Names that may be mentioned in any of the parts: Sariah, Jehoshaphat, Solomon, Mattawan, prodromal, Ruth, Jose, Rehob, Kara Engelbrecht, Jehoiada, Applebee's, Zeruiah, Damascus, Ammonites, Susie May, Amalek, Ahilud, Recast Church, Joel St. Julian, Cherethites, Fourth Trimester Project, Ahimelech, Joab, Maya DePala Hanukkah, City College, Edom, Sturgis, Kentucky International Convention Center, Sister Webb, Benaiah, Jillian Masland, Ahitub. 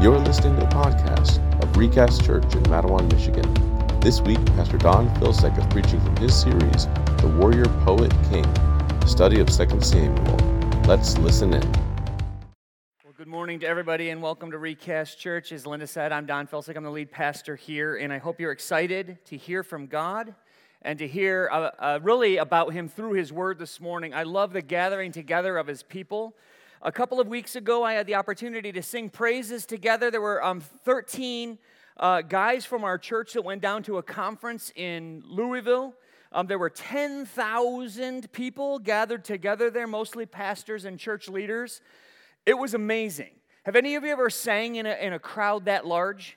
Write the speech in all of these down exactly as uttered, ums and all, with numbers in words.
You're listening to a podcast of Recast Church in Mattawan, Michigan. This week, Pastor Don Filsek is preaching from his series, The Warrior Poet King, study of Second Samuel. Let's listen in. Well, good morning to everybody and welcome to Recast Church. As Linda said, I'm Don Filsek. I'm the lead pastor here, and I hope you're excited to hear from God and to hear uh, uh, really about Him through His Word this morning. I love the gathering together of His people. A couple of weeks ago, I had the opportunity to sing praises together. There were um, thirteen uh, guys from our church that went down to a conference in Louisville. Um, there were ten thousand people gathered together there, mostly pastors and church leaders. It was amazing. Have any of you ever sang in a, in a crowd that large?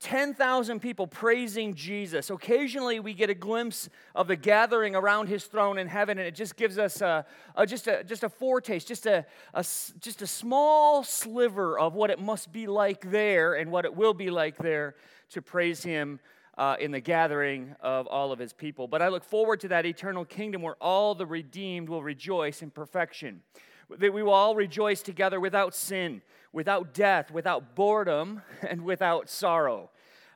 ten thousand people praising Jesus. Occasionally, we get a glimpse of the gathering around His throne in heaven, and it just gives us a, a, just a just a foretaste, just a, a just a small sliver of what it must be like there and what it will be like there to praise Him uh, in the gathering of all of His people. But I look forward to that eternal kingdom where all the redeemed will rejoice in perfection, that we will all rejoice together without sin, without death, without boredom, and without sorrow.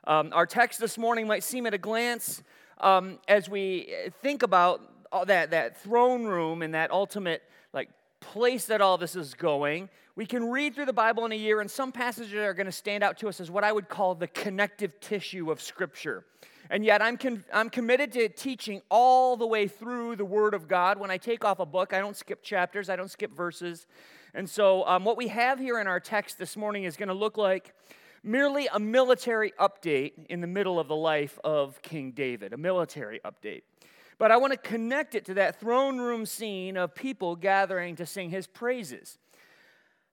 Um, our text this morning might seem at a glance, um, as we think about all that, that throne room and that ultimate like place that all this is going, we can read through the Bible in a year, and some passages are going to stand out to us as what I would call the connective tissue of Scripture. And yet I'm con- I'm committed to teaching all the way through the Word of God. When I take off a book, I don't skip chapters, I don't skip verses. And so um, what we have here in our text this morning is going to look like merely a military update in the middle of the life of King David, a military update. But I want to connect it to that throne room scene of people gathering to sing His praises.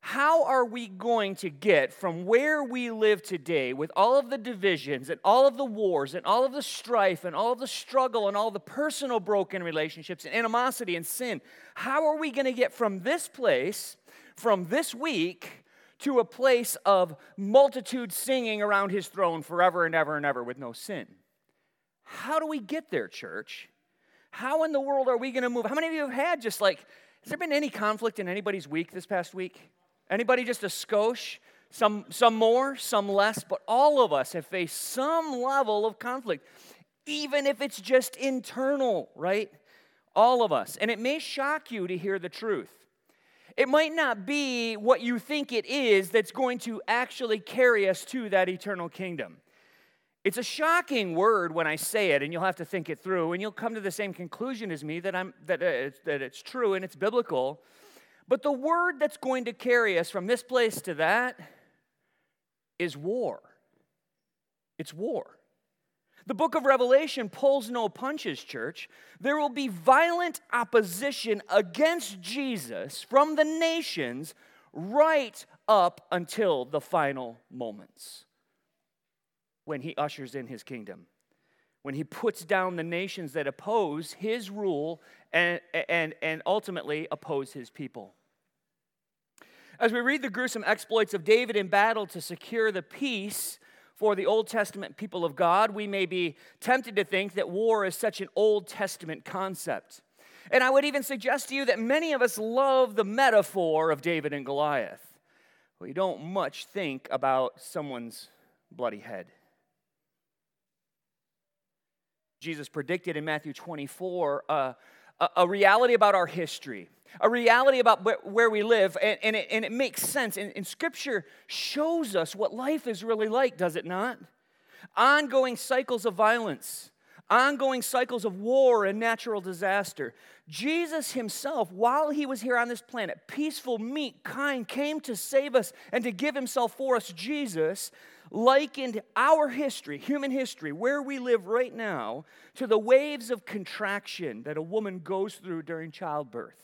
How are we going to get from where we live today with all of the divisions and all of the wars and all of the strife and all of the struggle and all the personal broken relationships and animosity and sin? How are we going to get from this place, from this week, to a place of multitude singing around His throne forever and ever and ever with no sin? How do we get there, church? How in the world are we going to move? How many of you have had just like, has there been any conflict in anybody's week this past week? Anybody just a skosh? Some some more, some less, but all of us have faced some level of conflict, even if it's just internal, right? All of us. And it may shock you to hear the truth. It might not be what you think it is that's going to actually carry us to that eternal kingdom. It's a shocking word when I say it, and you'll have to think it through, and you'll come to the same conclusion as me that I'm that it's, that it's true and it's biblical. But the word that's going to carry us from this place to that is war. It's war. The book of Revelation pulls no punches, church. There will be violent opposition against Jesus from the nations right up until the final moments, when He ushers in His kingdom, when He puts down the nations that oppose His rule and, and, and ultimately oppose His people. As we read the gruesome exploits of David in battle to secure the peace for the Old Testament people of God, we may be tempted to think that war is such an Old Testament concept. And I would even suggest to you that many of us love the metaphor of David and Goliath. We don't much think about someone's bloody head. Jesus predicted in Matthew twenty-four uh, a, a reality about our history, a reality about wh- where we live, and, and, it, and it makes sense. And, and Scripture shows us what life is really like, does it not? Ongoing cycles of violence, ongoing cycles of war and natural disaster. Jesus Himself, while He was here on this planet, peaceful, meek, kind, came to save us and to give Himself for us. Jesus likened our history, human history, where we live right now, to the waves of contraction that a woman goes through during childbirth.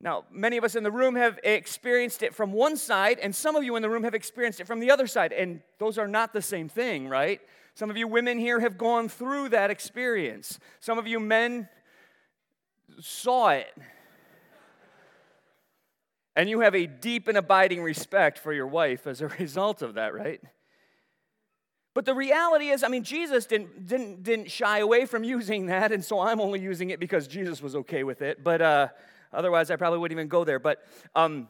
Now, many of us in the room have experienced it from one side, and some of you in the room have experienced it from the other side, and those are not the same thing, right? Some of you women here have gone through that experience. Some of you men saw it. And you have a deep and abiding respect for your wife as a result of that, right? But the reality is, I mean, Jesus didn't didn't didn't shy away from using that, and so I'm only using it because Jesus was okay with it. But uh, otherwise, I probably wouldn't even go there. But um,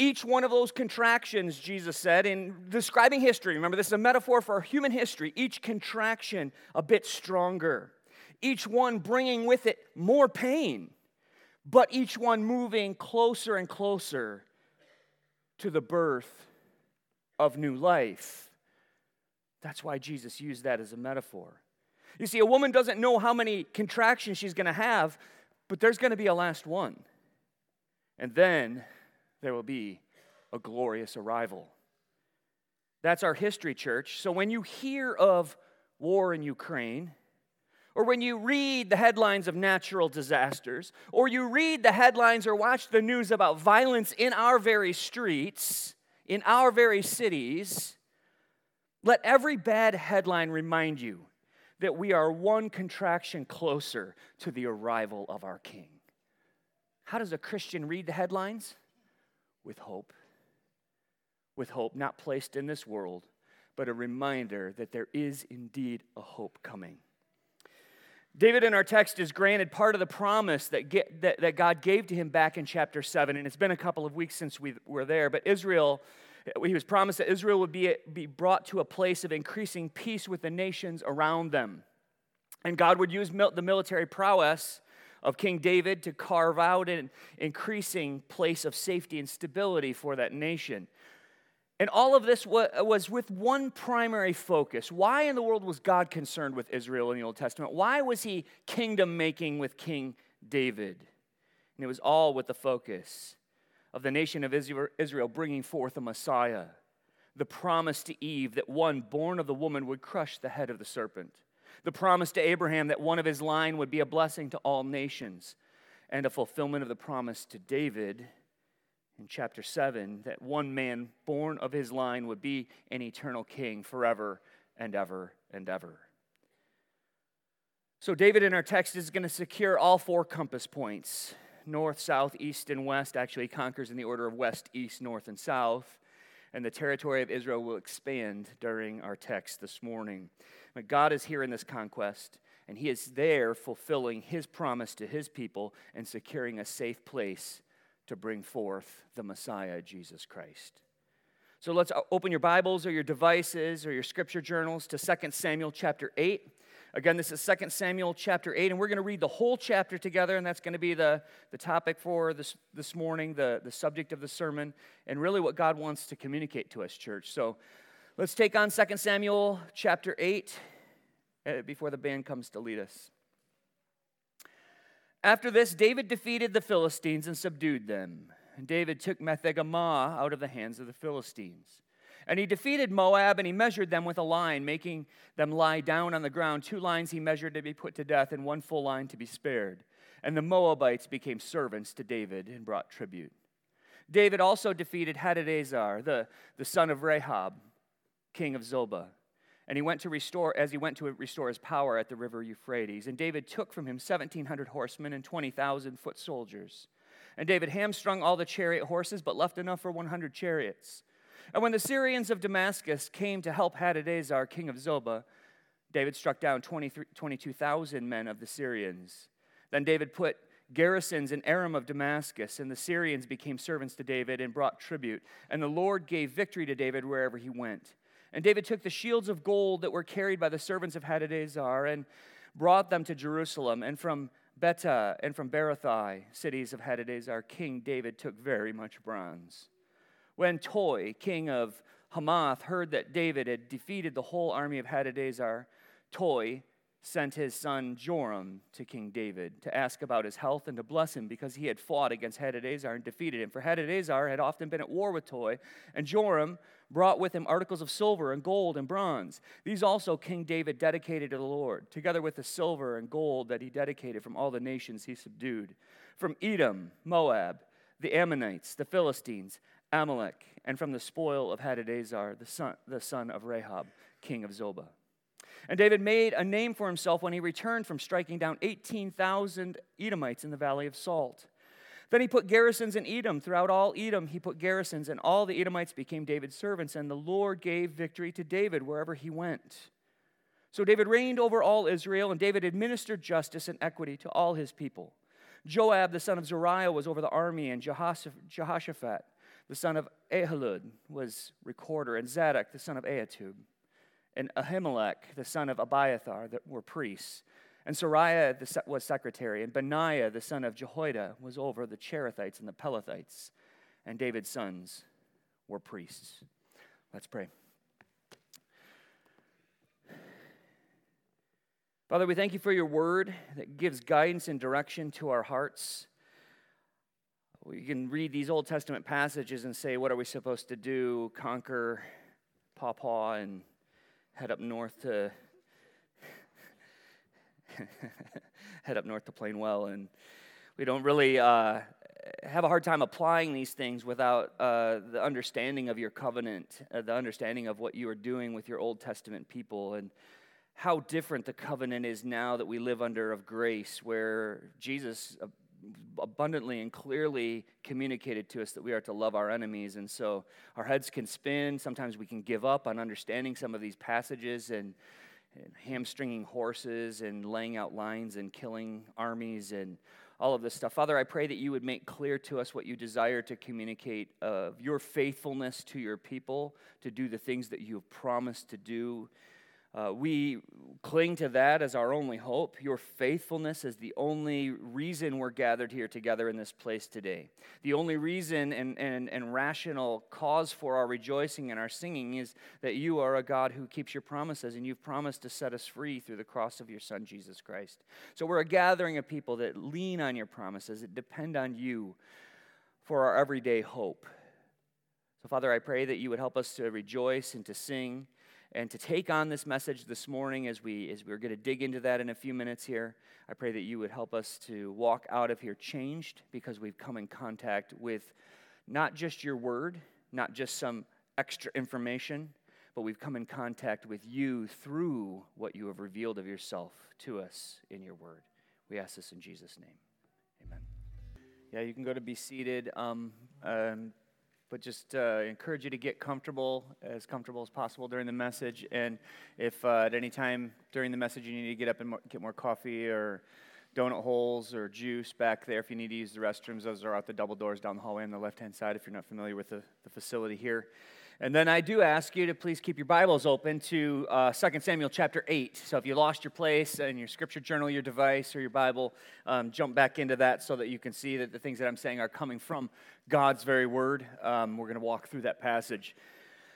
Each one of those contractions, Jesus said, in describing history, remember this is a metaphor for human history, each contraction a bit stronger, each one bringing with it more pain, but each one moving closer and closer to the birth of new life. That's why Jesus used that as a metaphor. You see, a woman doesn't know how many contractions she's going to have, but there's going to be a last one. And then there will be a glorious arrival. That's our history, church. So when you hear of war in Ukraine, or when you read the headlines of natural disasters, or you read the headlines or watch the news about violence in our very streets, in our very cities, let every bad headline remind you that we are one contraction closer to the arrival of our King. How does a Christian read the headlines? With hope. With hope not placed in this world, but a reminder that there is indeed a hope coming. David in our text is granted part of the promise that, get, that, that God gave to him back in chapter seven, and it's been a couple of weeks since we were there, but Israel, he was promised that Israel would be, be brought to a place of increasing peace with the nations around them. And God would use mil- the military prowess of King David to carve out an increasing place of safety and stability for that nation. And all of this was with one primary focus. Why in the world was God concerned with Israel in the Old Testament? Why was he kingdom-making with King David? And it was all with the focus of the nation of Israel bringing forth a Messiah, the promise to Eve that one born of the woman would crush the head of the serpent, the promise to Abraham that one of his line would be a blessing to all nations, and a fulfillment of the promise to David in chapter seven, that one man born of his line would be an eternal king forever and ever and ever. So David in our text is going to secure all four compass points, north, south, east, and west. Actually, he conquers in the order of west, east, north, and south. And the territory of Israel will expand during our text this morning. But God is here in this conquest, and he is there fulfilling his promise to his people and securing a safe place to bring forth the Messiah, Jesus Christ. So let's open your Bibles or your devices or your scripture journals to Second Samuel chapter eight. Again, this is Second Samuel chapter eight, and we're going to read the whole chapter together, and that's going to be the, the topic for this, this morning, the, the subject of the sermon, and really what God wants to communicate to us, church. So let's take on Second Samuel chapter eight before the band comes to lead us. After this, David defeated the Philistines and subdued them. And David took Metheg-ammah out of the hands of the Philistines. And he defeated Moab, and he measured them with a line, making them lie down on the ground. Two lines he measured to be put to death, and one full line to be spared. And the Moabites became servants to David and brought tribute. David also defeated Hadadezer, the, the son of Rehob, king of Zobah. And he went to restore, as he went to restore his power at the river Euphrates. And David took from him seventeen hundred horsemen and twenty thousand foot soldiers. And David hamstrung all the chariot horses, but left enough for one hundred chariots. And when the Syrians of Damascus came to help Hadadezer, king of Zobah, David struck down twenty-two thousand men of the Syrians. Then David put garrisons in Aram of Damascus, and the Syrians became servants to David and brought tribute. And the Lord gave victory to David wherever he went. And David took the shields of gold that were carried by the servants of Hadadezer and brought them to Jerusalem. And from Betah and from Berathai, cities of Hadadezer, King David took very much bronze. When Toi, king of Hamath, heard that David had defeated the whole army of Hadadezer, Toi sent his son Joram to King David to ask about his health and to bless him because he had fought against Hadadezer and defeated him. For Hadadezer had often been at war with Toi, and Joram brought with him articles of silver and gold and bronze. These also King David dedicated to the Lord, together with the silver and gold that he dedicated from all the nations he subdued, from Edom, Moab, the Ammonites, the Philistines, Amalek, and from the spoil of Hadadezer, the son, the son of Rehob, king of Zobah. And David made a name for himself when he returned from striking down eighteen thousand Edomites in the Valley of Salt. Then he put garrisons in Edom. Throughout all Edom, he put garrisons, and all the Edomites became David's servants, and the Lord gave victory to David wherever he went. So David reigned over all Israel, and David administered justice and equity to all his people. Joab, the son of Zeruiah, was over the army, and Jehoshaphat, the son of Ahilud, was recorder, and Zadok, the son of Ahitub, and Ahimelech, the son of Abiathar, that were priests, and Sariah the, was secretary, and Benaiah, the son of Jehoiada, was over the Cherethites and the Pelethites, and David's sons were priests. Let's pray. Father, we thank you for your word that gives guidance and direction to our hearts. We can read these Old Testament passages and say, what are we supposed to do? Conquer Pawpaw and head up north to head up north to Plainwell, and we don't really uh, have a hard time applying these things without uh, the understanding of your covenant, uh, the understanding of what you are doing with your Old Testament people, and how different the covenant is now that we live under of grace, where Jesus abundantly and clearly communicated to us that we are to love our enemies. And so our heads can spin. Sometimes we can give up on understanding some of these passages and, and hamstringing horses and laying out lines and killing armies and all of this stuff. Father, I pray that you would make clear to us what you desire to communicate of your faithfulness to your people to do the things that you have promised to do. Uh, we cling to that as our only hope. Your faithfulness is the only reason we're gathered here together in this place today. The only reason and, and, and rational cause for our rejoicing and our singing is that you are a God who keeps your promises, and you've promised to set us free through the cross of your Son, Jesus Christ. So we're a gathering of people that lean on your promises, that depend on you for our everyday hope. So, Father, I pray that you would help us to rejoice and to sing, and to take on this message this morning as, we, as we're going to dig into that in a few minutes here. I pray that you would help us to walk out of here changed, because we've come in contact with not just your word, not just some extra information, but we've come in contact with you through what you have revealed of yourself to us in your word. We ask this in Jesus' name. Amen. Yeah, you can go to be seated. Um, um, But just uh, encourage you to get comfortable, as comfortable as possible during the message. And if uh, at any time during the message you need to get up and mo- get more coffee or donut holes or juice back there, if you need to use the restrooms, those are out the double doors down the hallway on the left-hand side if you're not familiar with the, the facility here. And then I do ask you to please keep your Bibles open to uh, Second Samuel chapter eight. So if you lost your place and your scripture journal, your device, or your Bible, um, jump back into that so that you can see that the things that I'm saying are coming from God's very word. Um, we're going to walk through that passage.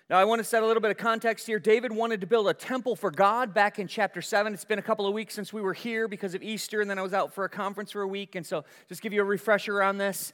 Now, I want to set a little bit of context here. David wanted to build a temple for God back in chapter seven. It's been a couple of weeks since we were here because of Easter, and then I was out for a conference for a week. And so just give you a refresher on this.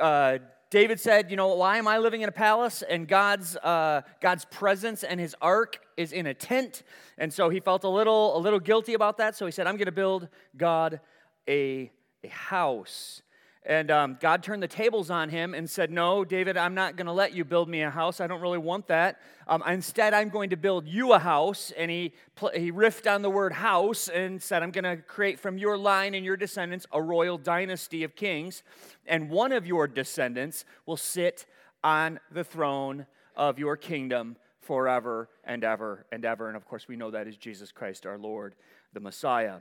Uh, David said, you know, why am I living in a palace? And God's uh, God's presence and his ark is in a tent. And so he felt a little a little guilty about that. So he said, I'm going to build God a, a house. And um, God turned the tables on him and said, no, David, I'm not going to let you build me a house. I don't really want that. Um, instead, I'm going to build you a house. And he pl- he riffed on the word house and said, I'm going to create from your line and your descendants a royal dynasty of kings. And one of your descendants will sit on the throne of your kingdom forever and ever and ever. And, of course, we know that is Jesus Christ, our Lord, the Messiah.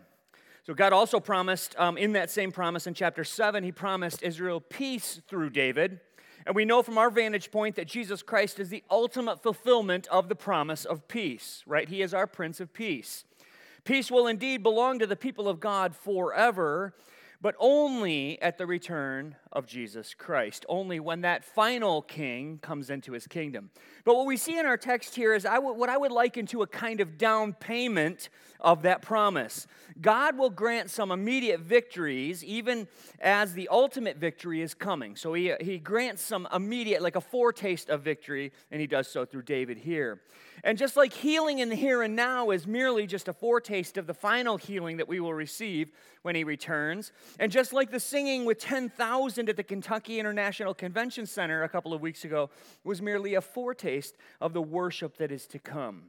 So God also promised, um, in that same promise in chapter seven, he promised Israel peace through David. And we know from our vantage point that Jesus Christ is the ultimate fulfillment of the promise of peace, right? He is our Prince of Peace. Peace will indeed belong to the people of God forever, but only at the return of Jesus Christ, only when that final king comes into his kingdom. But what we see in our text here is I w- what I would liken to a kind of down payment of that promise. God will grant some immediate victories, even as the ultimate victory is coming. So he, he grants some immediate, like a foretaste of victory, and he does so through David here. And just like healing in the here and now is merely just a foretaste of the final healing that we will receive when he returns, and just like the singing with ten thousand at the Kentucky International Convention Center a couple of weeks ago was merely a foretaste of the worship that is to come.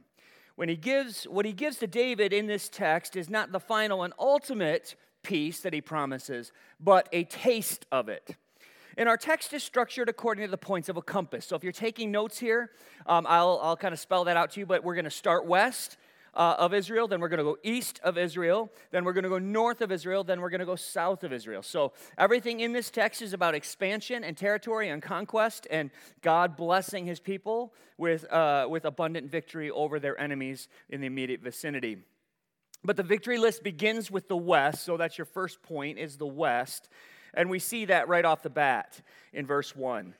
When he gives, what he gives to David in this text is not the final and ultimate peace that he promises, but a taste of it. And our text is structured according to the points of a compass. So if you're taking notes here, um, I'll, I'll kind of spell that out to you, but we're going to start west. uh, of Israel, then we're going to go east of Israel, then we're going to go north of Israel, then we're going to go south of Israel. So everything in this text is about expansion and territory and conquest and God blessing his people with, uh, with abundant victory over their enemies in the immediate vicinity. But the victory list begins with the west, so that's your first point, is the west. And we see that right off the bat in verse one.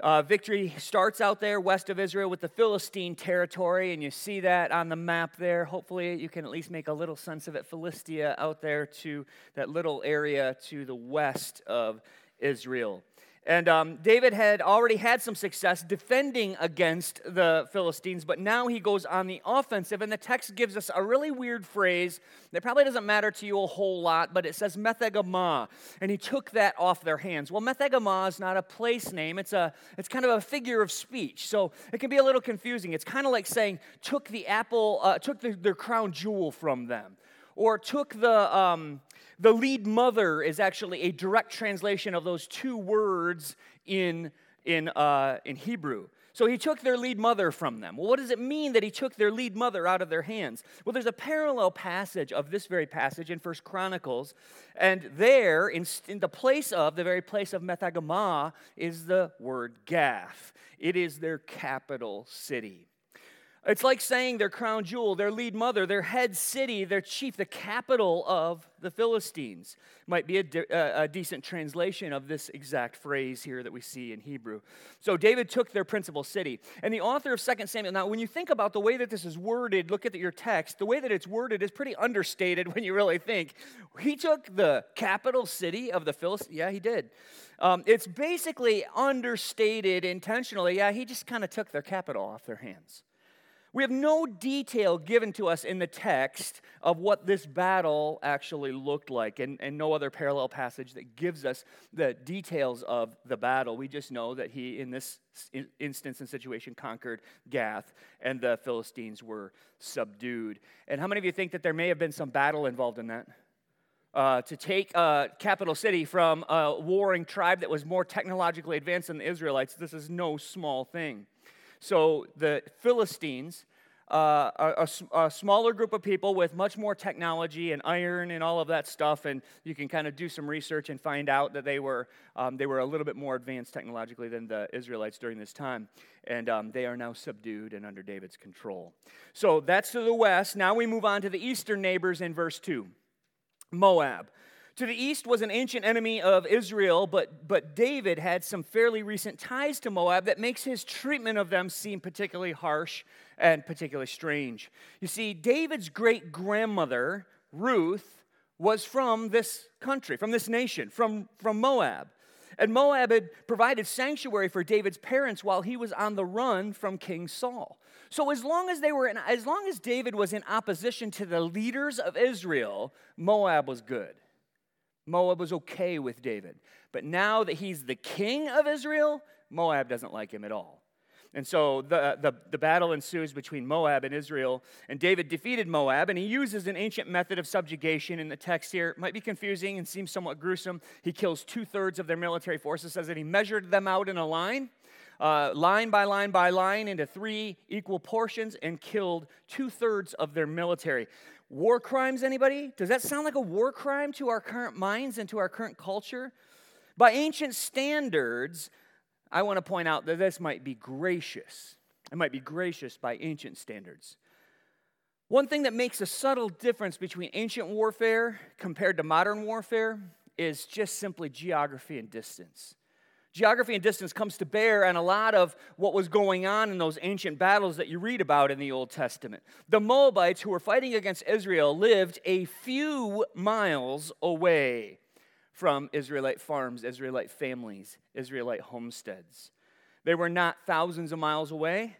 Uh, victory starts out there west of Israel with the Philistine territory, and you see that on the map there. Hopefully you can at least make a little sense of it. Philistia out there to that little area to the west of Israel. And um, David had already had some success defending against the Philistines, but now he goes on the offensive, and the text gives us a really weird phrase that probably doesn't matter to you a whole lot, but it says Metheg-ammah, and he took that off their hands. Well, Metheg-ammah is not a place name. It's a it's kind of a figure of speech, so it can be a little confusing. It's kind of like saying, took the apple, uh, took the, their crown jewel from them, or took the... Um, The lead mother is actually a direct translation of those two words in in uh, in Hebrew. So he took their lead mother from them. Well, what does it mean that he took their lead mother out of their hands? Well, there's a parallel passage of this very passage in First Chronicles, and there, in, in the place of, the very place of Metheg-ammah is the word Gath. It is their capital city. It's like saying their crown jewel, their lead mother, their head city, their chief, the capital of the Philistines. Might be a, de- a decent translation of this exact phrase here that we see in Hebrew. So David took their principal city. And the author of Second Samuel, now when you think about the way that this is worded, look at your text, the way that it's worded is pretty understated when you really think. He took the capital city of the Philistines. Yeah, he did. Um, it's basically understated intentionally. Yeah, he just kind of took their capital off their hands. We have no detail given to us in the text of what this battle actually looked like, and, and no other parallel passage that gives us the details of the battle. We just know that he, in this instance and situation, conquered Gath, and the Philistines were subdued. And how many of you think that there may have been some battle involved in that? Uh, to take a uh, capital city from a warring tribe that was more technologically advanced than the Israelites, this is no small thing. So the Philistines, uh, a, a, a smaller group of people with much more technology and iron and all of that stuff, and you can kind of do some research and find out that they were um, they were a little bit more advanced technologically than the Israelites during this time, and um, they are now subdued and under David's control. So that's to the west. Now we move on to the eastern neighbors in verse two, Moab. To the east was an ancient enemy of Israel, but but David had some fairly recent ties to Moab that makes his treatment of them seem particularly harsh and particularly strange. You see, David's great-grandmother, Ruth, was from this country, from this nation, from, from Moab. And Moab had provided sanctuary for David's parents while he was on the run from King Saul. So as long as they were, in, as long as David was in opposition to the leaders of Israel, Moab was good. Moab was okay with David. But now that he's the king of Israel, Moab doesn't like him at all. And so the, the, the battle ensues between Moab and Israel, and David defeated Moab, and he uses an ancient method of subjugation in the text here. It might be confusing and seems somewhat gruesome. He kills two-thirds of their military forces. It says that he measured them out in a line, uh, line by line by line, into three equal portions, and killed two-thirds of their military. War crimes, anybody? Does that sound like a war crime to our current minds and to our current culture? By ancient standards, I want to point out that this might be gracious. It might be gracious by ancient standards. One thing that makes a subtle difference between ancient warfare compared to modern warfare is just simply geography and distance. Geography and distance comes to bear on a lot of what was going on in those ancient battles that you read about in the Old Testament. The Moabites who were fighting against Israel lived a few miles away from Israelite farms, Israelite families, Israelite homesteads. They were not thousands of miles away.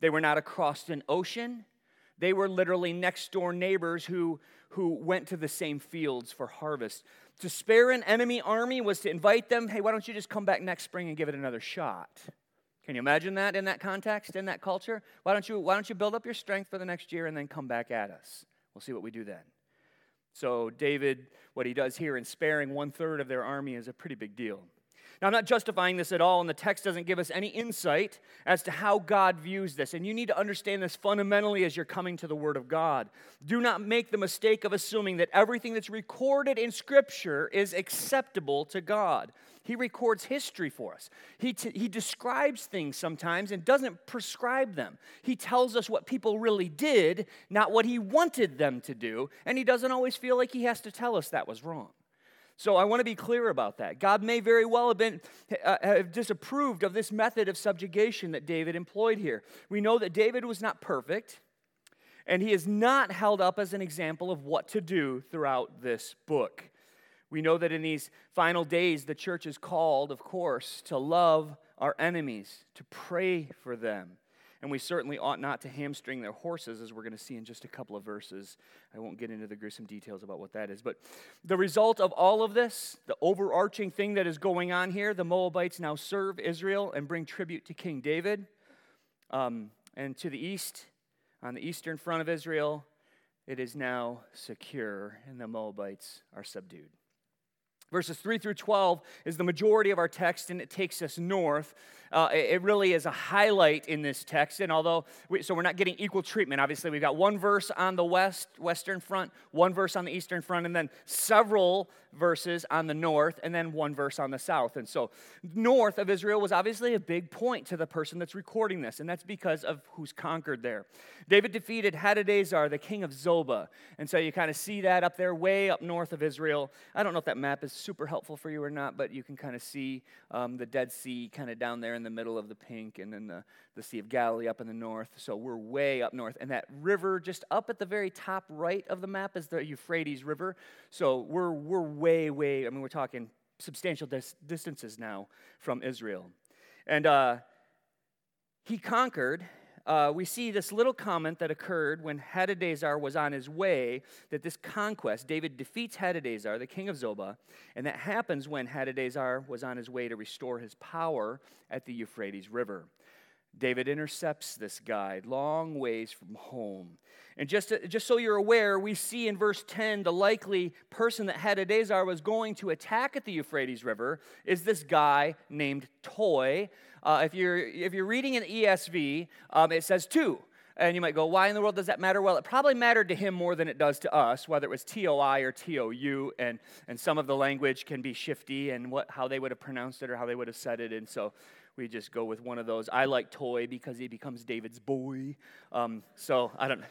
They were not across an ocean. They were literally next-door neighbors who, who went to the same fields for harvest. To spare an enemy army was to invite them, hey, why don't you just come back next spring and give it another shot? Can you imagine that in that context, in that culture? Why don't you, why don't you build up your strength for the next year and then come back at us? We'll see what we do then. So David, what he does here in sparing one-third of their army is a pretty big deal. Now, I'm not justifying this at all, and the text doesn't give us any insight as to how God views this. And you need to understand this fundamentally as you're coming to the Word of God. Do not make the mistake of assuming that everything that's recorded in Scripture is acceptable to God. He records history for us. He, t- he describes things sometimes and doesn't prescribe them. He tells us what people really did, not what he wanted them to do, and he doesn't always feel like he has to tell us that was wrong. So I want to be clear about that. God may very well have been uh, have disapproved of this method of subjugation that David employed here. We know that David was not perfect, and he is not held up as an example of what to do throughout this book. We know that in these final days, the church is called, of course, to love our enemies, to pray for them. And we certainly ought not to hamstring their horses, as we're going to see in just a couple of verses. I won't get into the gruesome details about what that is. But the result of all of this, the overarching thing that is going on here, the Moabites now serve Israel and bring tribute to King David. Um, and to the east, on the eastern front of Israel, it is now secure, and the Moabites are subdued. Verses three through twelve is the majority of our text, and it takes us north. Uh, it, it really is a highlight in this text, and although, we, so we're not getting equal treatment. Obviously, we've got one verse on the west, western front, one verse on the eastern front, and then several verses on the north, and then one verse on the south. And so north of Israel was obviously a big point to the person that's recording this, and that's because of who's conquered there. David defeated Hadadezer, the king of Zobah, and so you kind of see that up there, way up north of Israel. I don't know if that map is super helpful for you or not, but you can kind of see um, the Dead Sea kind of down there in the middle of the pink, and then the, the Sea of Galilee up in the north. So we're way up north, and that river just up at the very top right of the map is the Euphrates River. So we're we're way, way, I mean, we're talking substantial dis- distances now from Israel. And uh, he conquered. Uh, we see this little comment that occurred when Hadadezer was on his way, that this conquest, David defeats Hadadezer, the king of Zobah, and that happens when Hadadezer was on his way to restore his power at the Euphrates River. David intercepts this guy long ways from home. And just, to, just so you're aware, we see in verse ten, the likely person that Hadadezer was going to attack at the Euphrates River is this guy named Toi. Uh, if you're if you're reading an E S V, um, it says two. And you might go, why in the world does that matter? Well, it probably mattered to him more than it does to us, whether it was T O I or T O U, and, and some of the language can be shifty and what how they would have pronounced it or how they would have said it. And so we just go with one of those. I like Toi because he becomes David's boy. Um, so I don't know.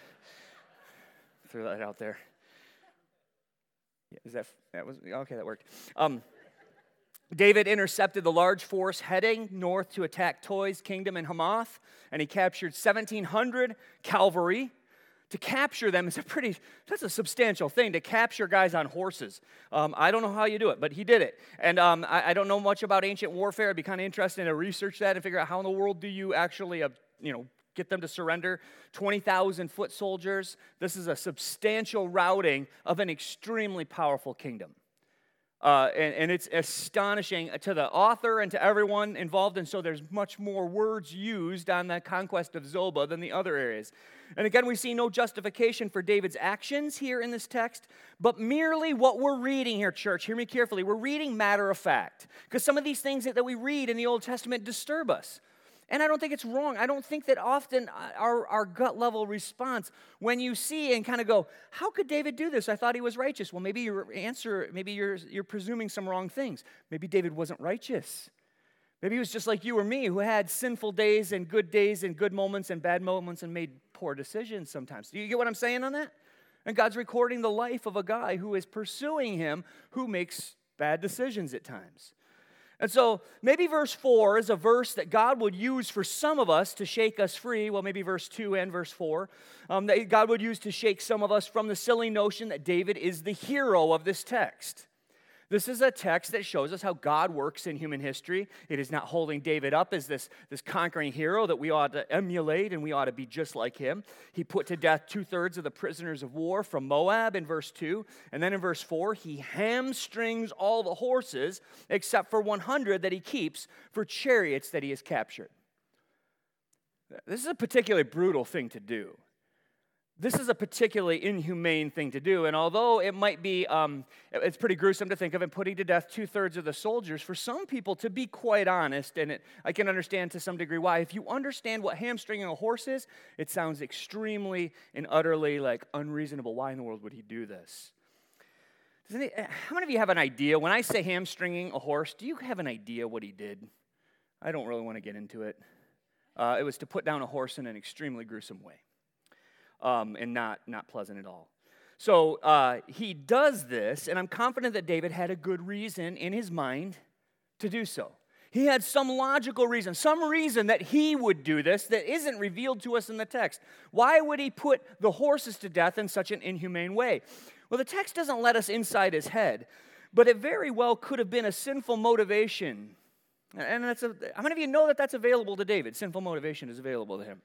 Throw that out there. Yeah, is that, that was, okay, that worked. Um, David intercepted the large force heading north to attack Toi's kingdom in Hamath, and he captured seventeen hundred cavalry. To capture them is a pretty, that's a substantial thing, to capture guys on horses. Um, I don't know how you do it, but he did it. And um, I, I don't know much about ancient warfare. It'd be kind of interesting to research that and figure out how in the world do you actually, uh, you know, get them to surrender. twenty thousand foot soldiers. This is a substantial routing of an extremely powerful kingdom. Uh, and, and it's astonishing to the author and to everyone involved, and so there's much more words used on the conquest of Zobah than the other areas. And again, we see no justification for David's actions here in this text, but merely what we're reading here, church. Hear me carefully. We're reading matter of fact, because some of these things that, that we read in the Old Testament disturb us. And I don't think it's wrong. I don't think that often our, our gut level response, when you see and kind of go, how could David do this? I thought he was righteous. Well, maybe your answer, maybe you're, you're presuming some wrong things. Maybe David wasn't righteous. Maybe he was just like you or me, who had sinful days and good days and good moments and bad moments and made poor decisions sometimes. Do you get what I'm saying on that? And God's recording the life of a guy who is pursuing him, who makes bad decisions at times. And so maybe verse four is a verse that God would use for some of us to shake us free. Well, maybe verse two and verse four, um, that God would use to shake some of us from the silly notion that David is the hero of this text. This is a text that shows us how God works in human history. It is not holding David up as this, this conquering hero that we ought to emulate and we ought to be just like him. He put to death two-thirds of the prisoners of war from Moab in verse two. And then in verse four, he hamstrings all the horses except for one hundred that he keeps for chariots that he has captured. This is a particularly brutal thing to do. This is a particularly inhumane thing to do, and although it might be, um, it's pretty gruesome to think of him putting to death two-thirds of the soldiers, for some people, to be quite honest, and it, I can understand to some degree why, if you understand what hamstringing a horse is, it sounds extremely and utterly, like, unreasonable. Why in the world would he do this? Doesn't he, how many of you have an idea? When I say hamstringing a horse, do you have an idea what he did? I don't really want to get into it. Uh, it was to put down a horse in an extremely gruesome way. Um, and not not pleasant at all. So uh, he does this, and I'm confident that David had a good reason in his mind to do so. He had some logical reason, some reason that he would do this that isn't revealed to us in the text. Why would he put the horses to death in such an inhumane way? Well, the text doesn't let us inside his head, but it very well could have been a sinful motivation. And that's a, how many of you know that that's available to David? Sinful motivation is available to him.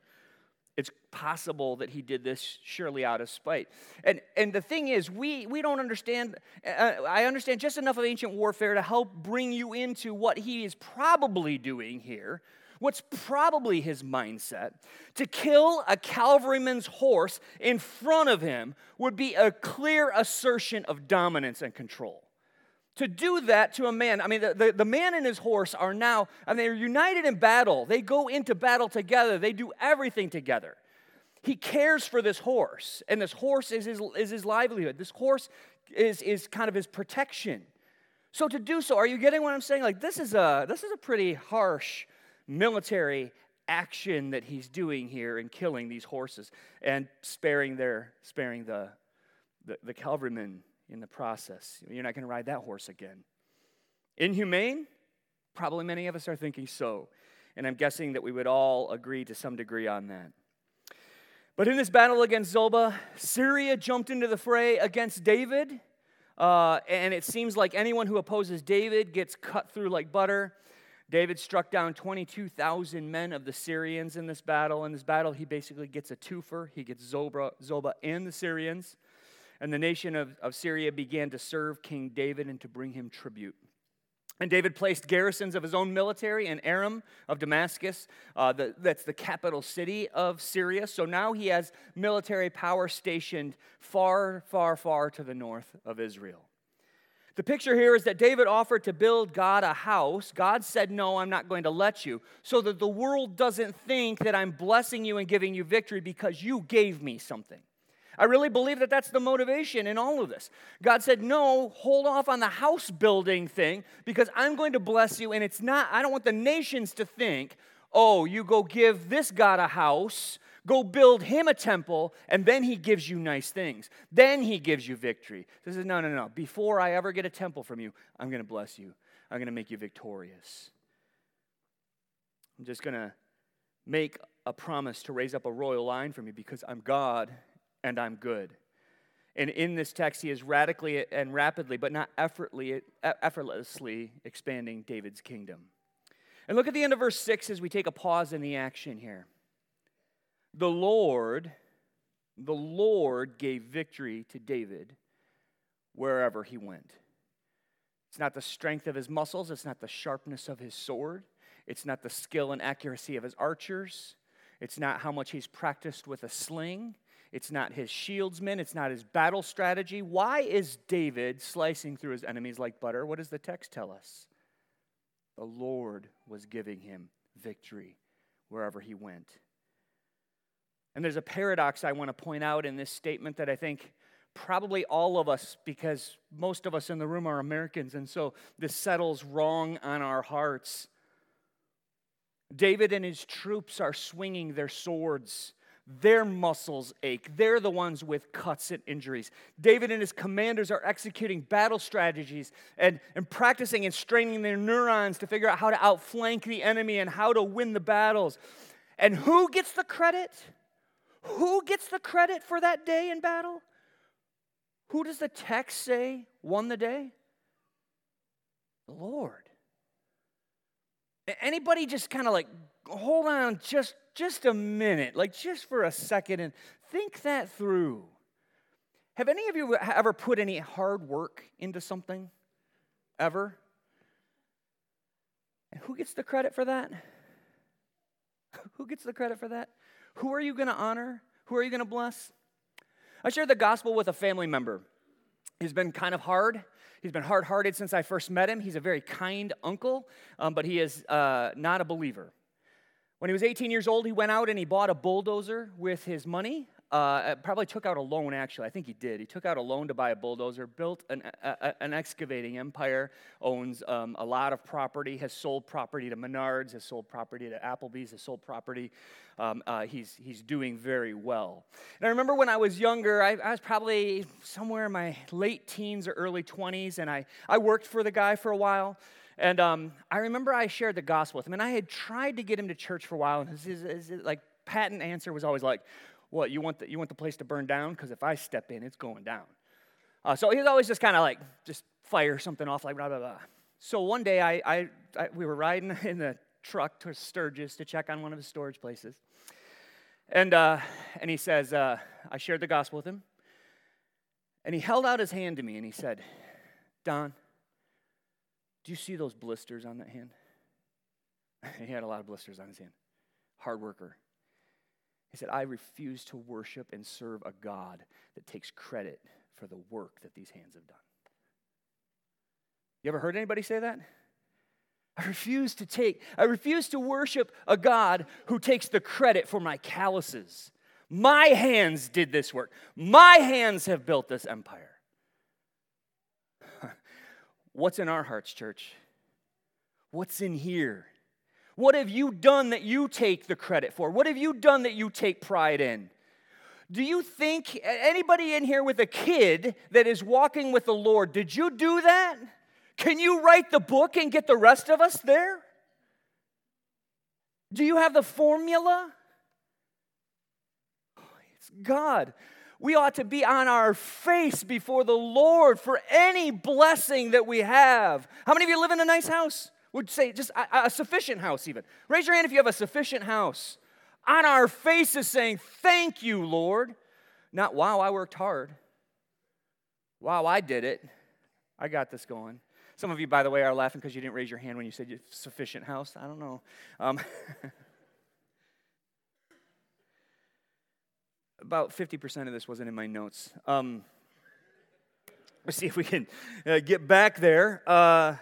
It's possible that he did this surely out of spite. And and the thing is, we, we don't understand, uh, I understand just enough of ancient warfare to help bring you into what he is probably doing here, what's probably his mindset. To kill a cavalryman's horse in front of him would be a clear assertion of dominance and control. To do that to a man, I mean, the, the, the man and his horse are now, I mean, they're united in battle. They go into battle together. They do everything together. He cares for this horse, and this horse is his, is his livelihood. This horse is, is kind of his protection. So to do so, are you getting what I'm saying? Like, this is a, this is a pretty harsh military action that he's doing here in killing these horses and sparing their, sparing the, the, the cavalrymen in the process. You're not going to ride that horse again. Inhumane? Probably many of us are thinking so. And I'm guessing that we would all agree to some degree on that. But in this battle against Zobah, Syria jumped into the fray against David. Uh, and it seems like anyone who opposes David gets cut through like butter. David struck down twenty-two thousand men of the Syrians in this battle. In this battle, he basically gets a twofer. He gets Zobah, Zobah and the Syrians. And the nation of, of Syria began to serve King David and to bring him tribute. And David placed garrisons of his own military in Aram of Damascus. Uh, the, that's the capital city of Syria. So now he has military power stationed far, far, far to the north of Israel. The picture here is that David offered to build God a house. God said, no, I'm not going to let you, so that the world doesn't think that I'm blessing you and giving you victory because you gave me something. I really believe that that's the motivation in all of this. God said, no, hold off on the house building thing because I'm going to bless you, and it's not, I don't want the nations to think, oh, you go give this God a house, go build him a temple, and then he gives you nice things. Then he gives you victory. This is, no, no, no. Before I ever get a temple from you, I'm going to bless you. I'm going to make you victorious. I'm just going to make a promise to raise up a royal line from you because I'm God and I'm good. And in this text, he is radically and rapidly, but not effortlessly expanding David's kingdom. And look at the end of verse six as we take a pause in the action here. The Lord, the Lord gave victory to David wherever he went. It's not the strength of his muscles. It's not the sharpness of his sword. It's not the skill and accuracy of his archers. It's not how much he's practiced with a sling. It's not his shieldsmen. It's not his battle strategy. Why is David slicing through his enemies like butter? What does the text tell us? The Lord was giving him victory wherever he went. And there's a paradox I want to point out in this statement that I think probably all of us, because most of us in the room are Americans, and so this settles wrong on our hearts. David and his troops are swinging their swords. Their muscles ache. They're the ones with cuts and injuries. David and his commanders are executing battle strategies and, and practicing and straining their neurons to figure out how to outflank the enemy and how to win the battles. And who gets the credit? Who gets the credit for that day in battle? Who does the text say won the day? The Lord. Anybody just kind of like, hold on just Just a minute, like just for a second, and think that through. Have any of you ever put any hard work into something? Ever? And who gets the credit for that? Who gets the credit for that? Who are you going to honor? Who are you going to bless? I shared the gospel with a family member. He's been kind of hard. He's been hard-hearted since I first met him. He's a very kind uncle, um, but he is uh, not a believer. When he was eighteen years old, he went out and he bought a bulldozer with his money. Uh, probably took out a loan, actually. I think he did. He took out a loan to buy a bulldozer, built an, a, an excavating empire, owns um, a lot of property, has sold property to Menards, has sold property to Applebee's, has sold property. Um, uh, he's he's doing very well. And I remember when I was younger, I, I was probably somewhere in my late teens or early twenties, and I, I worked for the guy for a while. And um, I remember I shared the gospel with him, and I had tried to get him to church for a while, and his, his, his, his like patent answer was always like, what, you want the you want the place to burn down? Because if I step in, it's going down. Uh, so he was always just kind of like, just fire something off, like blah, blah, blah. So one day, I, I, I we were riding in the truck to Sturgis to check on one of his storage places. And, uh, and he says, uh, I shared the gospel with him. And he held out his hand to me, and he said, Don, do you see those blisters on that hand? He had a lot of blisters on his hand. Hard worker. He said, I refuse to worship and serve a God that takes credit for the work that these hands have done. You ever heard anybody say that? I refuse to take, I refuse to worship a God who takes the credit for my calluses. My hands did this work. My hands have built this empire. What's in our hearts, church? What's in here? What have you done that you take the credit for? What have you done that you take pride in? Do you think, anybody in here with a kid that is walking with the Lord, did you do that? Can you write the book and get the rest of us there? Do you have the formula? Oh, it's God. We ought to be on our face before the Lord for any blessing that we have. How many of you live in a nice house? Would say just a, a sufficient house even. Raise your hand if you have a sufficient house. On our faces saying, thank you, Lord. Not, wow, I worked hard. Wow, I did it. I got this going. Some of you, by the way, are laughing because you didn't raise your hand when you said you have a sufficient house. I don't know. Um, about fifty percent of this wasn't in my notes. Um, let's see if we can uh, get back there. Uh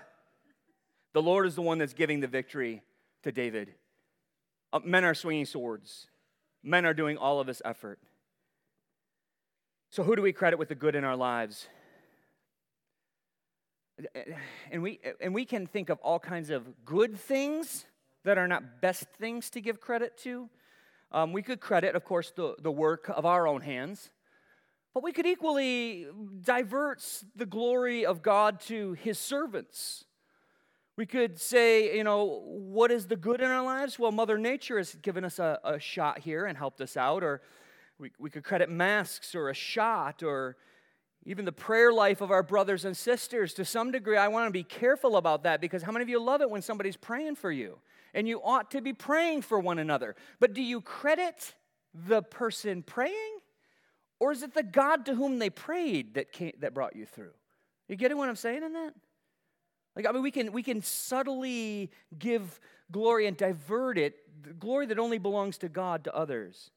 The Lord is the one that's giving the victory to David. Uh, men are swinging swords. Men are doing all of this effort. So who do we credit with the good in our lives? And we and we can think of all kinds of good things that are not best things to give credit to. Um, we could credit, of course, the, the work of our own hands. But we could equally divert the glory of God to his servants. We could say, you know, what is the good in our lives? Well, Mother Nature has given us a, a shot here and helped us out. Or we, we could credit masks or a shot or even the prayer life of our brothers and sisters. To some degree, I want to be careful about that because how many of you love it when somebody's praying for you? And you ought to be praying for one another. But do you credit the person praying? Or is it the God to whom they prayed that came, that brought you through? You getting what I'm saying in that? Like, I mean, we can we can subtly give glory and divert it, the glory that only belongs to God, to others.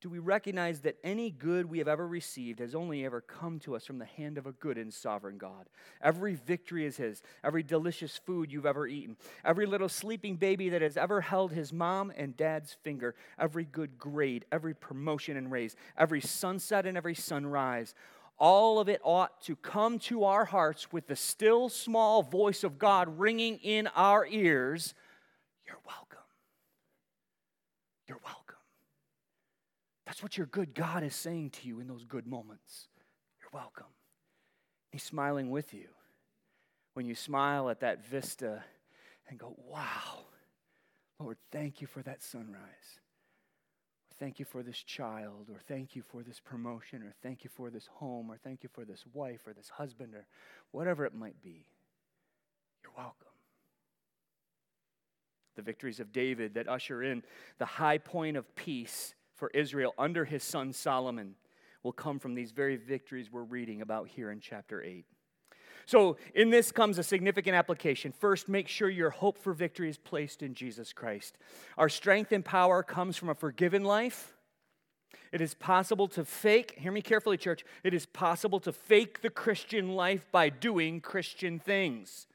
Do we recognize that any good we have ever received has only ever come to us from the hand of a good and sovereign God? Every victory is his. Every delicious food you've ever eaten. Every little sleeping baby that has ever held his mom and dad's finger. Every good grade. Every promotion and raise. Every sunset and every sunrise. All of it ought to come to our hearts with the still small voice of God ringing in our ears. You're welcome. You're welcome. That's what your good God is saying to you in those good moments. You're welcome. He's smiling with you. When you smile at that vista and go, wow, Lord, thank you for that sunrise. Thank you for this child, or thank you for this promotion, or thank you for this home, or thank you for this wife, or this husband, or whatever it might be. You're welcome. The victories of David that usher in the high point of peace for Israel under his son Solomon will come from these very victories we're reading about here in chapter eight. So in this comes a significant application. First, make sure your hope for victory is placed in Jesus Christ. Our strength and power comes from a forgiven life It is possible to fake, hear me carefully, church, it is possible to fake the Christian life by doing Christian things.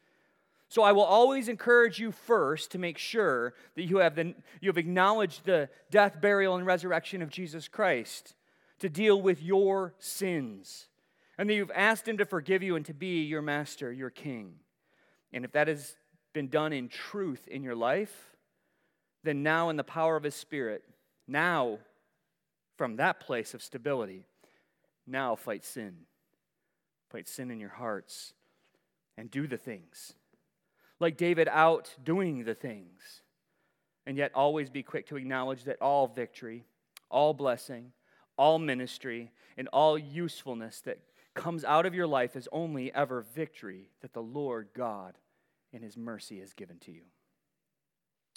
So I will always encourage you first to make sure that you have, the, you have acknowledged the death, burial, and resurrection of Jesus Christ to deal with your sins, and that you've asked him to forgive you and to be your master, your king. And if that has been done in truth in your life, then now in the power of his Spirit, now from that place of stability, now fight sin. Fight sin in your hearts and do the things. Like David, out doing the things, and yet always be quick to acknowledge that all victory, all blessing, all ministry, and all usefulness that comes out of your life is only ever victory that the Lord God in his mercy has given to you.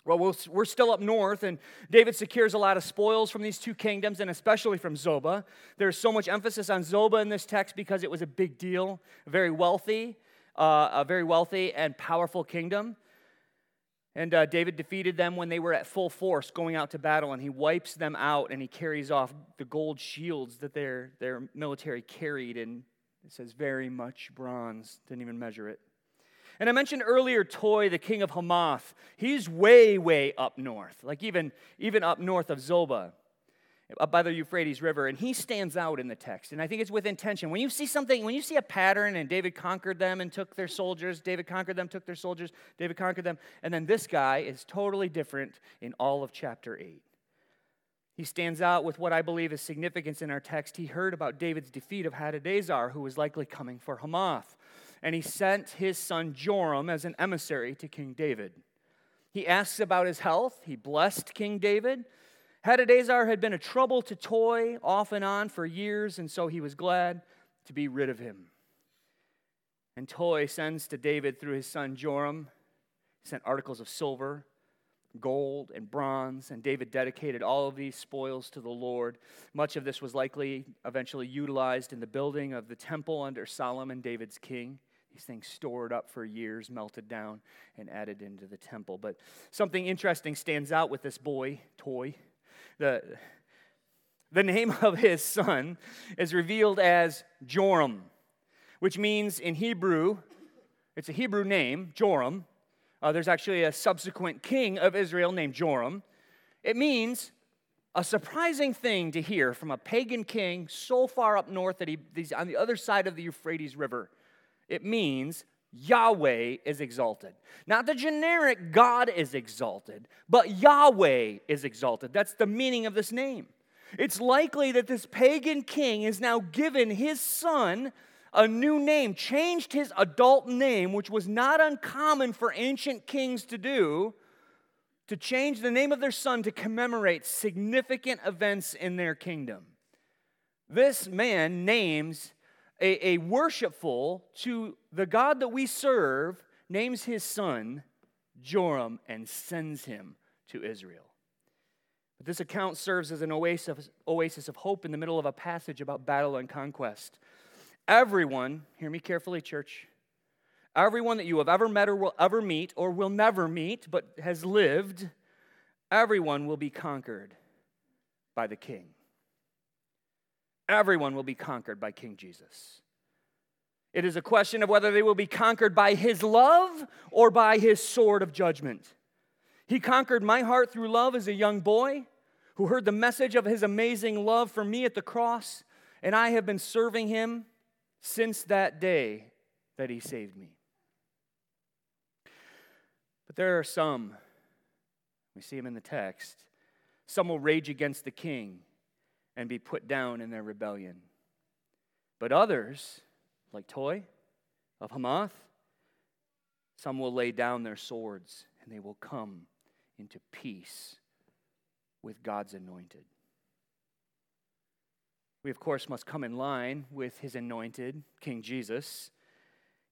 Well, we'll we're still up north, and David secures a lot of spoils from these two kingdoms, and especially from Zobah. There's so much emphasis on Zobah in this text because it was a big deal, very wealthy, Uh, a very wealthy and powerful kingdom. And uh, David defeated them when they were at full force going out to battle, and he wipes them out, and he carries off the gold shields that their, their military carried, and it says very much bronze, didn't even measure it. And I mentioned earlier Toi, the king of Hamath. He's way, way up north, like even, even up north of Zobah, up by the Euphrates River, and he stands out in the text, and I think it's with intention. When you see something, when you see a pattern, and David conquered them and took their soldiers, David conquered them, took their soldiers, David conquered them, and then this guy is totally different in all of chapter eight. He stands out with what I believe is significance in our text. He heard about David's defeat of Hadadezer, who was likely coming for Hamath, and he sent his son Joram as an emissary to King David. He asks about his health. He blessed King David. Hadadezer had been a trouble to Toi off and on for years, and so he was glad to be rid of him. And Toi sends to David through his son Joram, he sent articles of silver, gold, and bronze, and David dedicated all of these spoils to the Lord. Much of this was likely eventually utilized in the building of the temple under Solomon, David's king. These things stored up for years, melted down, and added into the temple. But something interesting stands out with this boy, Toi. The, the name of his son is revealed as Joram, which means in Hebrew, it's a Hebrew name, Joram. Uh, there's actually a subsequent king of Israel named Joram. It means a surprising thing to hear from a pagan king so far up north that he, he's on the other side of the Euphrates River. It means Yahweh is exalted. Not the generic God is exalted, but Yahweh is exalted. That's the meaning of this name. It's likely that this pagan king has now given his son a new name, changed his adult name, which was not uncommon for ancient kings to do, to change the name of their son to commemorate significant events in their kingdom. This man names A, a worshipful to the God that we serve, names his son Joram and sends him to Israel. But this account serves as an oasis, oasis of hope in the middle of a passage about battle and conquest. Everyone, hear me carefully, church, everyone that you have ever met or will ever meet or will never meet but has lived, everyone will be conquered by the king. Everyone will be conquered by King Jesus. It is a question of whether they will be conquered by his love or by his sword of judgment. He conquered my heart through love as a young boy who heard the message of his amazing love for me at the cross, and I have been serving him since that day that he saved me. But there are some, we see him in the text, some will rage against the king and be put down in their rebellion. But others, like Toi of Hamath, some will lay down their swords and they will come into peace with God's anointed. We, of course, must come in line with his anointed, King Jesus.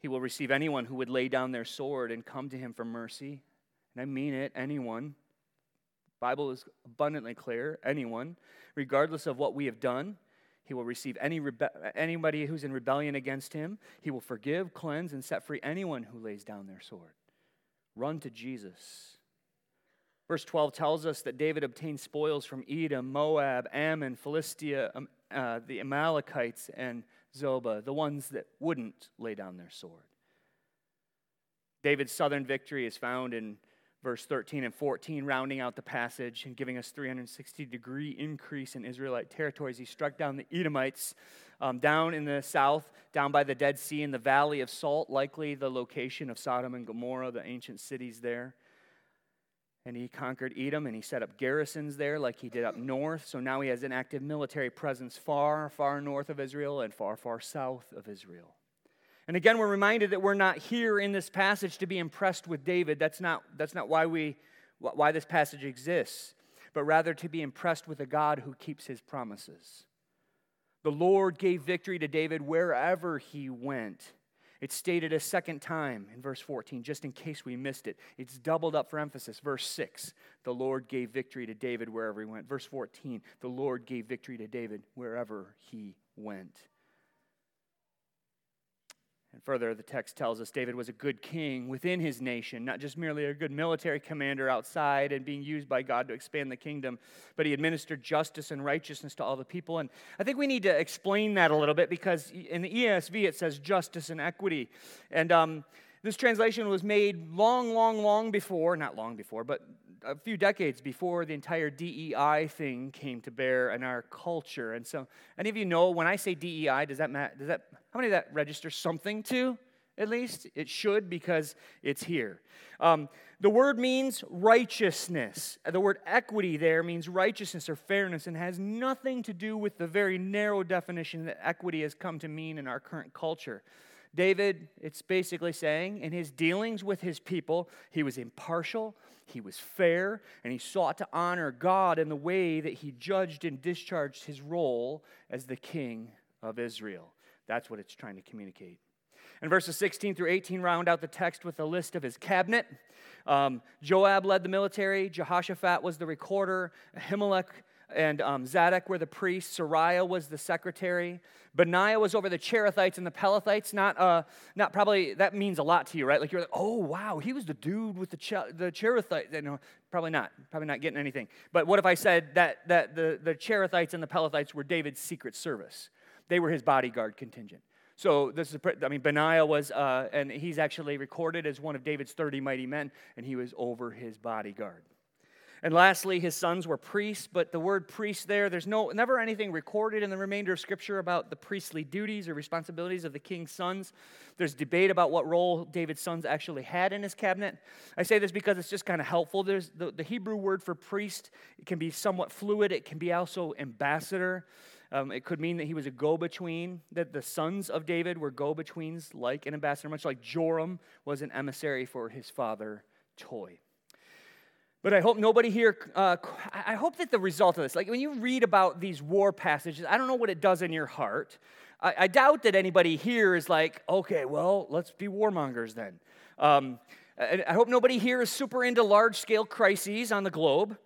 He will receive anyone who would lay down their sword and come to him for mercy. And I mean it, anyone. Bible is abundantly clear, anyone, regardless of what we have done, he will receive any rebe- anybody who's in rebellion against him. He will forgive, cleanse, and set free anyone who lays down their sword. Run to Jesus. Verse twelve tells us that David obtained spoils from Edom, Moab, Ammon, Philistia, um, uh, the Amalekites, and Zobah, the ones that wouldn't lay down their sword. David's southern victory is found in verse thirteen and fourteen, rounding out the passage and giving us three hundred sixty degree increase in Israelite territories. He struck down the Edomites um, down in the south, down by the Dead Sea in the Valley of Salt, likely the location of Sodom and Gomorrah, the ancient cities there. And he conquered Edom, and he set up garrisons there like he did up north. So now he has an active military presence far, far north of Israel and far, far south of Israel. And again, we're reminded that we're not here in this passage to be impressed with David. That's not, that's not why we why this passage exists, but rather to be impressed with a God who keeps his promises. The Lord gave victory to David wherever he went. It's stated a second time in verse fourteen, just in case we missed it. It's doubled up for emphasis. Verse six, the Lord gave victory to David wherever he went. Verse fourteen, the Lord gave victory to David wherever he went. And further, the text tells us David was a good king within his nation, not just merely a good military commander outside and being used by God to expand the kingdom, but he administered justice and righteousness to all the people. And I think we need to explain that a little bit, because in the E S V it says justice and equity. And um, this translation was made long, long, long before, not long before, but a few decades before the entire D E I thing came to bear in our culture. And so, any of you know, when I say D E I, does that matter? Does that, how many of that register something to, at least? It should, because it's here. Um, the word means righteousness. The word equity there means righteousness or fairness, and has nothing to do with the very narrow definition that equity has come to mean in our current culture. David, it's basically saying, in his dealings with his people, he was impartial, he was fair, and he sought to honor God in the way that he judged and discharged his role as the king of Israel. That's what it's trying to communicate. And verses sixteen through eighteen round out the text with a list of his cabinet. Um, Joab led the military, Jehoshaphat was the recorder, Ahimelech and um, Zadok were the priests, Sariah was the secretary, Benaiah was over the Cherethites and the Pelethites. Not, uh, not probably, that means a lot to you, right? Like you're like, oh, wow, he was the dude with the ch- the Cherethites. No, probably not, probably not getting anything. But what if I said that that the, the Cherethites and the Pelethites were David's secret service? They were his bodyguard contingent. So this is, I mean, Benaiah was, uh, and he's actually recorded as one of David's thirty mighty men, and he was over his bodyguard. And lastly, his sons were priests, but the word priest there, there's no never anything recorded in the remainder of Scripture about the priestly duties or responsibilities of the king's sons. There's debate about what role David's sons actually had in his cabinet. I say this because it's just kind of helpful. There's the, the Hebrew word for priest, it can be somewhat fluid. It can be also ambassador. Um, it could mean that he was a go-between, that the sons of David were go-betweens like an ambassador, much like Joram was an emissary for his father, Toi. But I hope nobody here, uh, I hope that the result of this, like when you read about these war passages, I don't know what it does in your heart. I, I doubt that anybody here is like, okay, well, let's be warmongers then. Um, I, I hope nobody here is super into large-scale crises on the globe.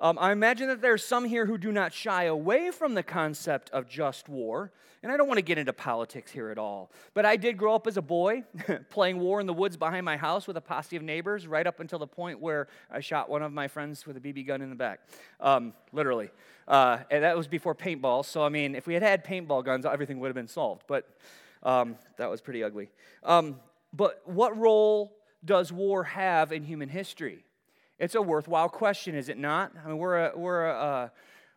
Um, I imagine that there's some here who do not shy away from the concept of just war, and I don't want to get into politics here at all, but I did grow up as a boy playing war in the woods behind my house with a posse of neighbors right up until the point where I shot one of my friends with a B B gun in the back, um, literally, uh, and that was before paintball, so I mean, if we had had paintball guns, everything would have been solved, but um, that was pretty ugly. Um, but what role does war have in human history? It's a worthwhile question, is it not? I mean, we're a, we're a,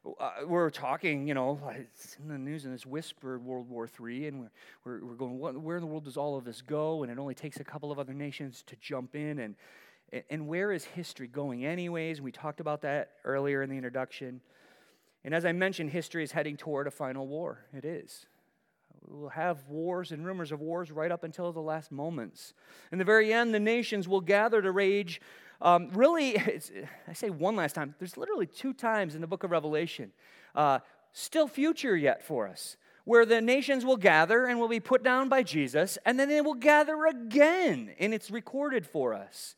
uh, we're talking, you know, it's in the news and it's whispered World War Three, and we're, we're we're going, what, where in the world does all of this go? And it only takes a couple of other nations to jump in, and and where is history going anyways? We talked about that earlier in the introduction, and as I mentioned, history is heading toward a final war. It is. We'll have wars and rumors of wars right up until the last moments. In the very end, the nations will gather to rage. Um, really, it's, I say one last time, there's literally two times in the book of Revelation, uh, still future yet for us, where the nations will gather and will be put down by Jesus, and then they will gather again, and it's recorded for us.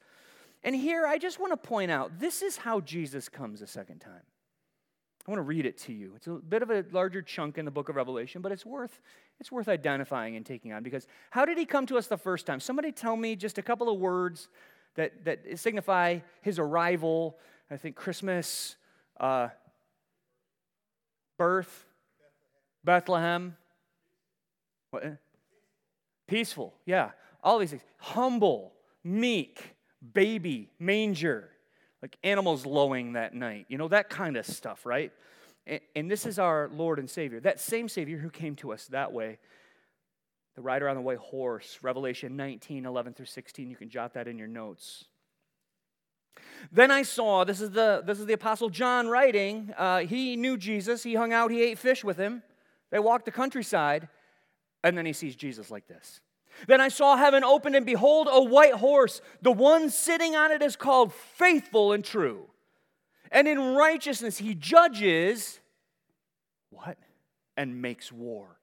And here, I just want to point out, this is how Jesus comes a second time. I want to read it to you. It's a bit of a larger chunk in the book of Revelation, but it's worth it's worth identifying and taking on, because how did he come to us the first time? Somebody tell me just a couple of words that, that signify his arrival I think Christmas, uh, birth, Bethlehem, what? Peaceful, yeah, all these things. Humble, meek, baby, manger, like animals lowing that night, you know, that kind of stuff, right? And, and this is our Lord and Savior, that same Savior who came to us that way, the rider on the white horse, Revelation nineteen, eleven through sixteen. You can jot that in your notes. Then I saw, this is the this is the Apostle John writing, uh, he knew Jesus, he hung out, he ate fish with him, they walked the countryside, and then he sees Jesus like this. Then I saw heaven opened, and behold, a white horse. The one sitting on it is called Faithful and True. And in righteousness he judges, what? And makes war.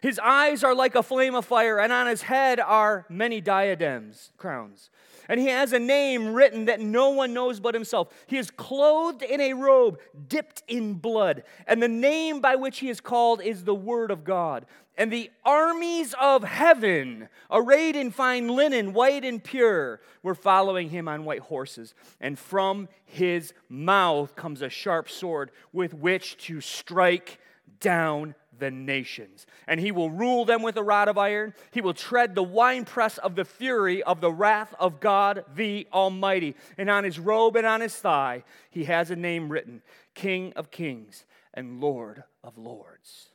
His eyes are like a flame of fire, and on his head are many diadems, crowns. And he has a name written that no one knows but himself. He is clothed in a robe dipped in blood, and the name by which he is called is the Word of God. And the armies of heaven, arrayed in fine linen, white and pure, were following him on white horses. And from his mouth comes a sharp sword with which to strike down the nations, and he will rule them with a rod of iron. He will tread the winepress of the fury of the wrath of God the Almighty. And on his robe and on his thigh he has a name written, King of Kings and Lord of Lords.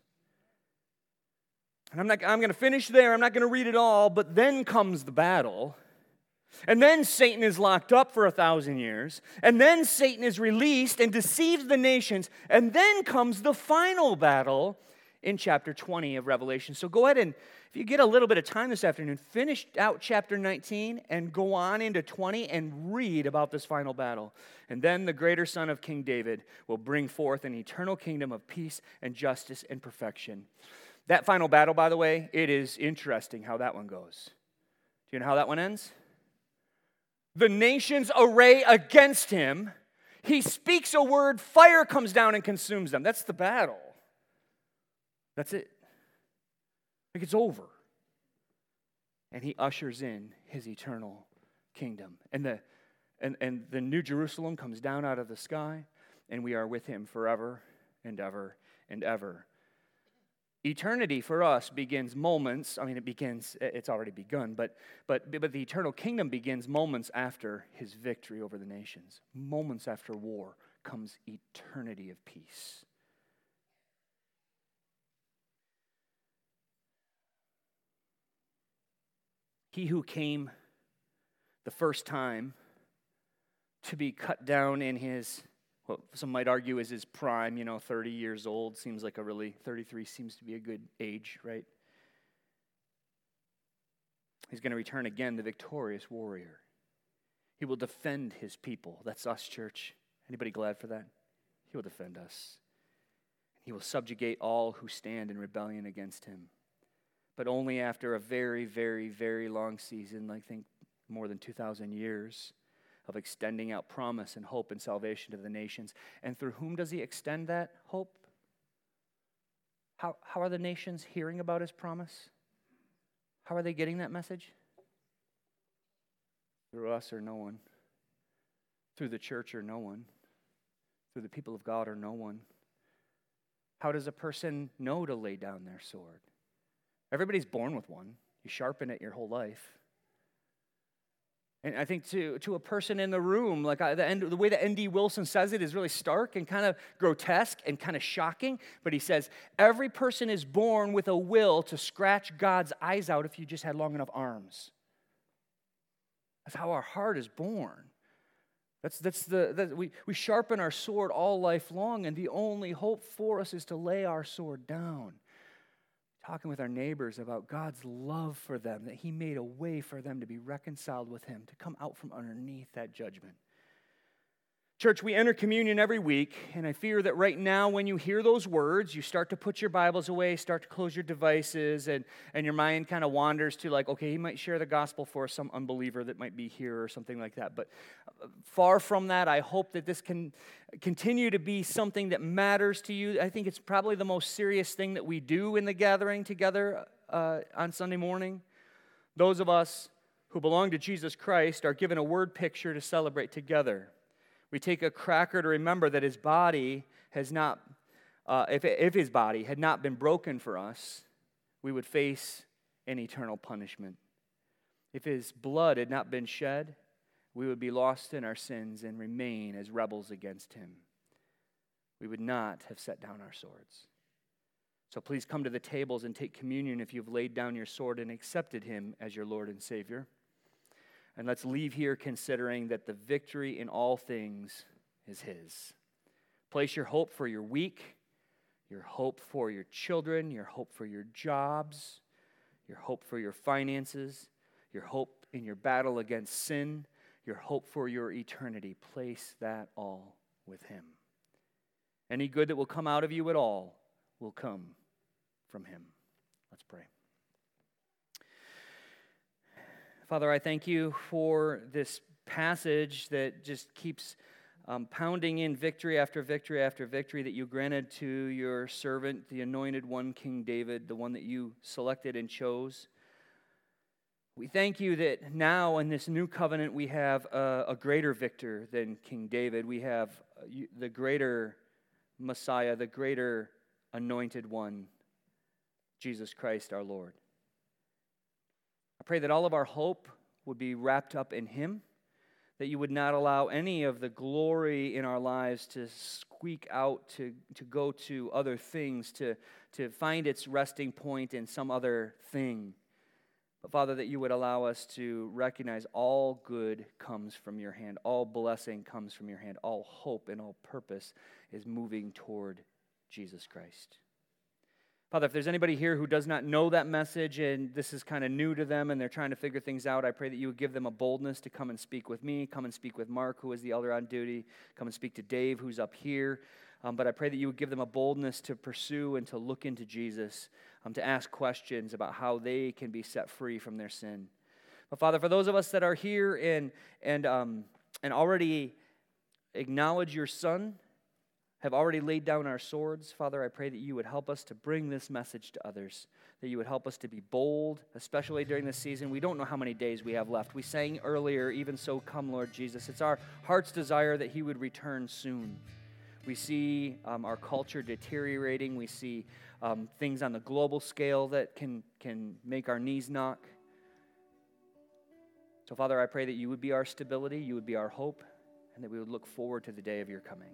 And I'm not I'm going to finish there. I'm not going to read it all, but then comes the battle. And then Satan is locked up for a thousand years. And then Satan is released and deceives the nations. And then comes the final battle in chapter twenty of Revelation. So go ahead and, if you get a little bit of time this afternoon, finish out chapter nineteen and go on into twenty and read about this final battle. And then the greater son of King David will bring forth an eternal kingdom of peace and justice and perfection. That final battle, by the way, it is interesting how that one goes. Do you know how that one ends? The nations array against him. He speaks a word, fire comes down and consumes them. That's the battle. That's it. Like, it's over. And he ushers in his eternal kingdom. And the and, and the New Jerusalem comes down out of the sky, and we are with him forever and ever and ever. Eternity for us begins moments, I mean it begins, it's already begun, but but but the eternal kingdom begins moments after his victory over the nations. Moments after war comes eternity of peace. He who came the first time to be cut down in his, well, some might argue is his prime, you know, thirty years old seems like a really, thirty-three seems to be a good age, right? He's going to return again, the victorious warrior. He will defend his people. That's us, church. Anybody glad for that? He will defend us. He will subjugate all who stand in rebellion against him, but only after a very, very, very long season, I think more than two thousand years, of extending out promise and hope and salvation to the nations. And through whom does he extend that hope? How, how are the nations hearing about his promise? How are they getting that message? Through us or no one. Through the church or no one. Through the people of God or no one. How does a person know to lay down their sword? Everybody's born with one. You sharpen it your whole life. And I think to to a person in the room, like I, the, end, the way that N D Wilson says it is really stark and kind of grotesque and kind of shocking. But he says, every person is born with a will to scratch God's eyes out if you just had long enough arms. That's how our heart is born. That's that's the that we, we sharpen our sword all life long, and the only hope for us is to lay our sword down. Talking with our neighbors about God's love for them, that he made a way for them to be reconciled with him, to come out from underneath that judgment. Church, we enter communion every week, and I fear that right now when you hear those words, you start to put your Bibles away, start to close your devices, and, and your mind kind of wanders to like, okay, he might share the gospel for some unbeliever that might be here or something like that. But far from that, I hope that this can continue to be something that matters to you. I think it's probably the most serious thing that we do in the gathering together uh, on Sunday morning. Those of us who belong to Jesus Christ are given a word picture to celebrate together. We take a cracker to remember that his body has not, uh, if, if his body had not been broken for us, we would face an eternal punishment. If his blood had not been shed, we would be lost in our sins and remain as rebels against him. We would not have set down our swords. So please come to the tables and take communion if you've laid down your sword and accepted him as your Lord and Savior. And let's leave here considering that the victory in all things is his. Place your hope for your week, your hope for your children, your hope for your jobs, your hope for your finances, your hope in your battle against sin, your hope for your eternity. Place that all with him. Any good that will come out of you at all will come from him. Let's pray. Father, I thank you for this passage that just keeps um, pounding in victory after victory after victory that you granted to your servant, the anointed one, King David, the one that you selected and chose. We thank you that now in this new covenant we have a, a greater victor than King David. We have the greater Messiah, the greater anointed one, Jesus Christ our Lord. I pray that all of our hope would be wrapped up in him, that you would not allow any of the glory in our lives to squeak out, to, to go to other things, to, to find its resting point in some other thing. But Father, that you would allow us to recognize all good comes from your hand, all blessing comes from your hand, all hope and all purpose is moving toward Jesus Christ. Father, if there's anybody here who does not know that message and this is kind of new to them and they're trying to figure things out, I pray that you would give them a boldness to come and speak with me, come and speak with Mark, who is the elder on duty, come and speak to Dave, who's up here. Um, but I pray that you would give them a boldness to pursue and to look into Jesus, um, to ask questions about how they can be set free from their sin. But Father, for those of us that are here and and um, and already acknowledge your Son, have already laid down our swords, Father, I pray that you would help us to bring this message to others, that you would help us to be bold, especially during this season. We don't know how many days we have left. We sang earlier, "Even so, come, Lord Jesus." It's our heart's desire that he would return soon. We see um, our culture deteriorating. We see um, things on the global scale that can, can make our knees knock. So, Father, I pray that you would be our stability, you would be our hope, and that we would look forward to the day of your coming.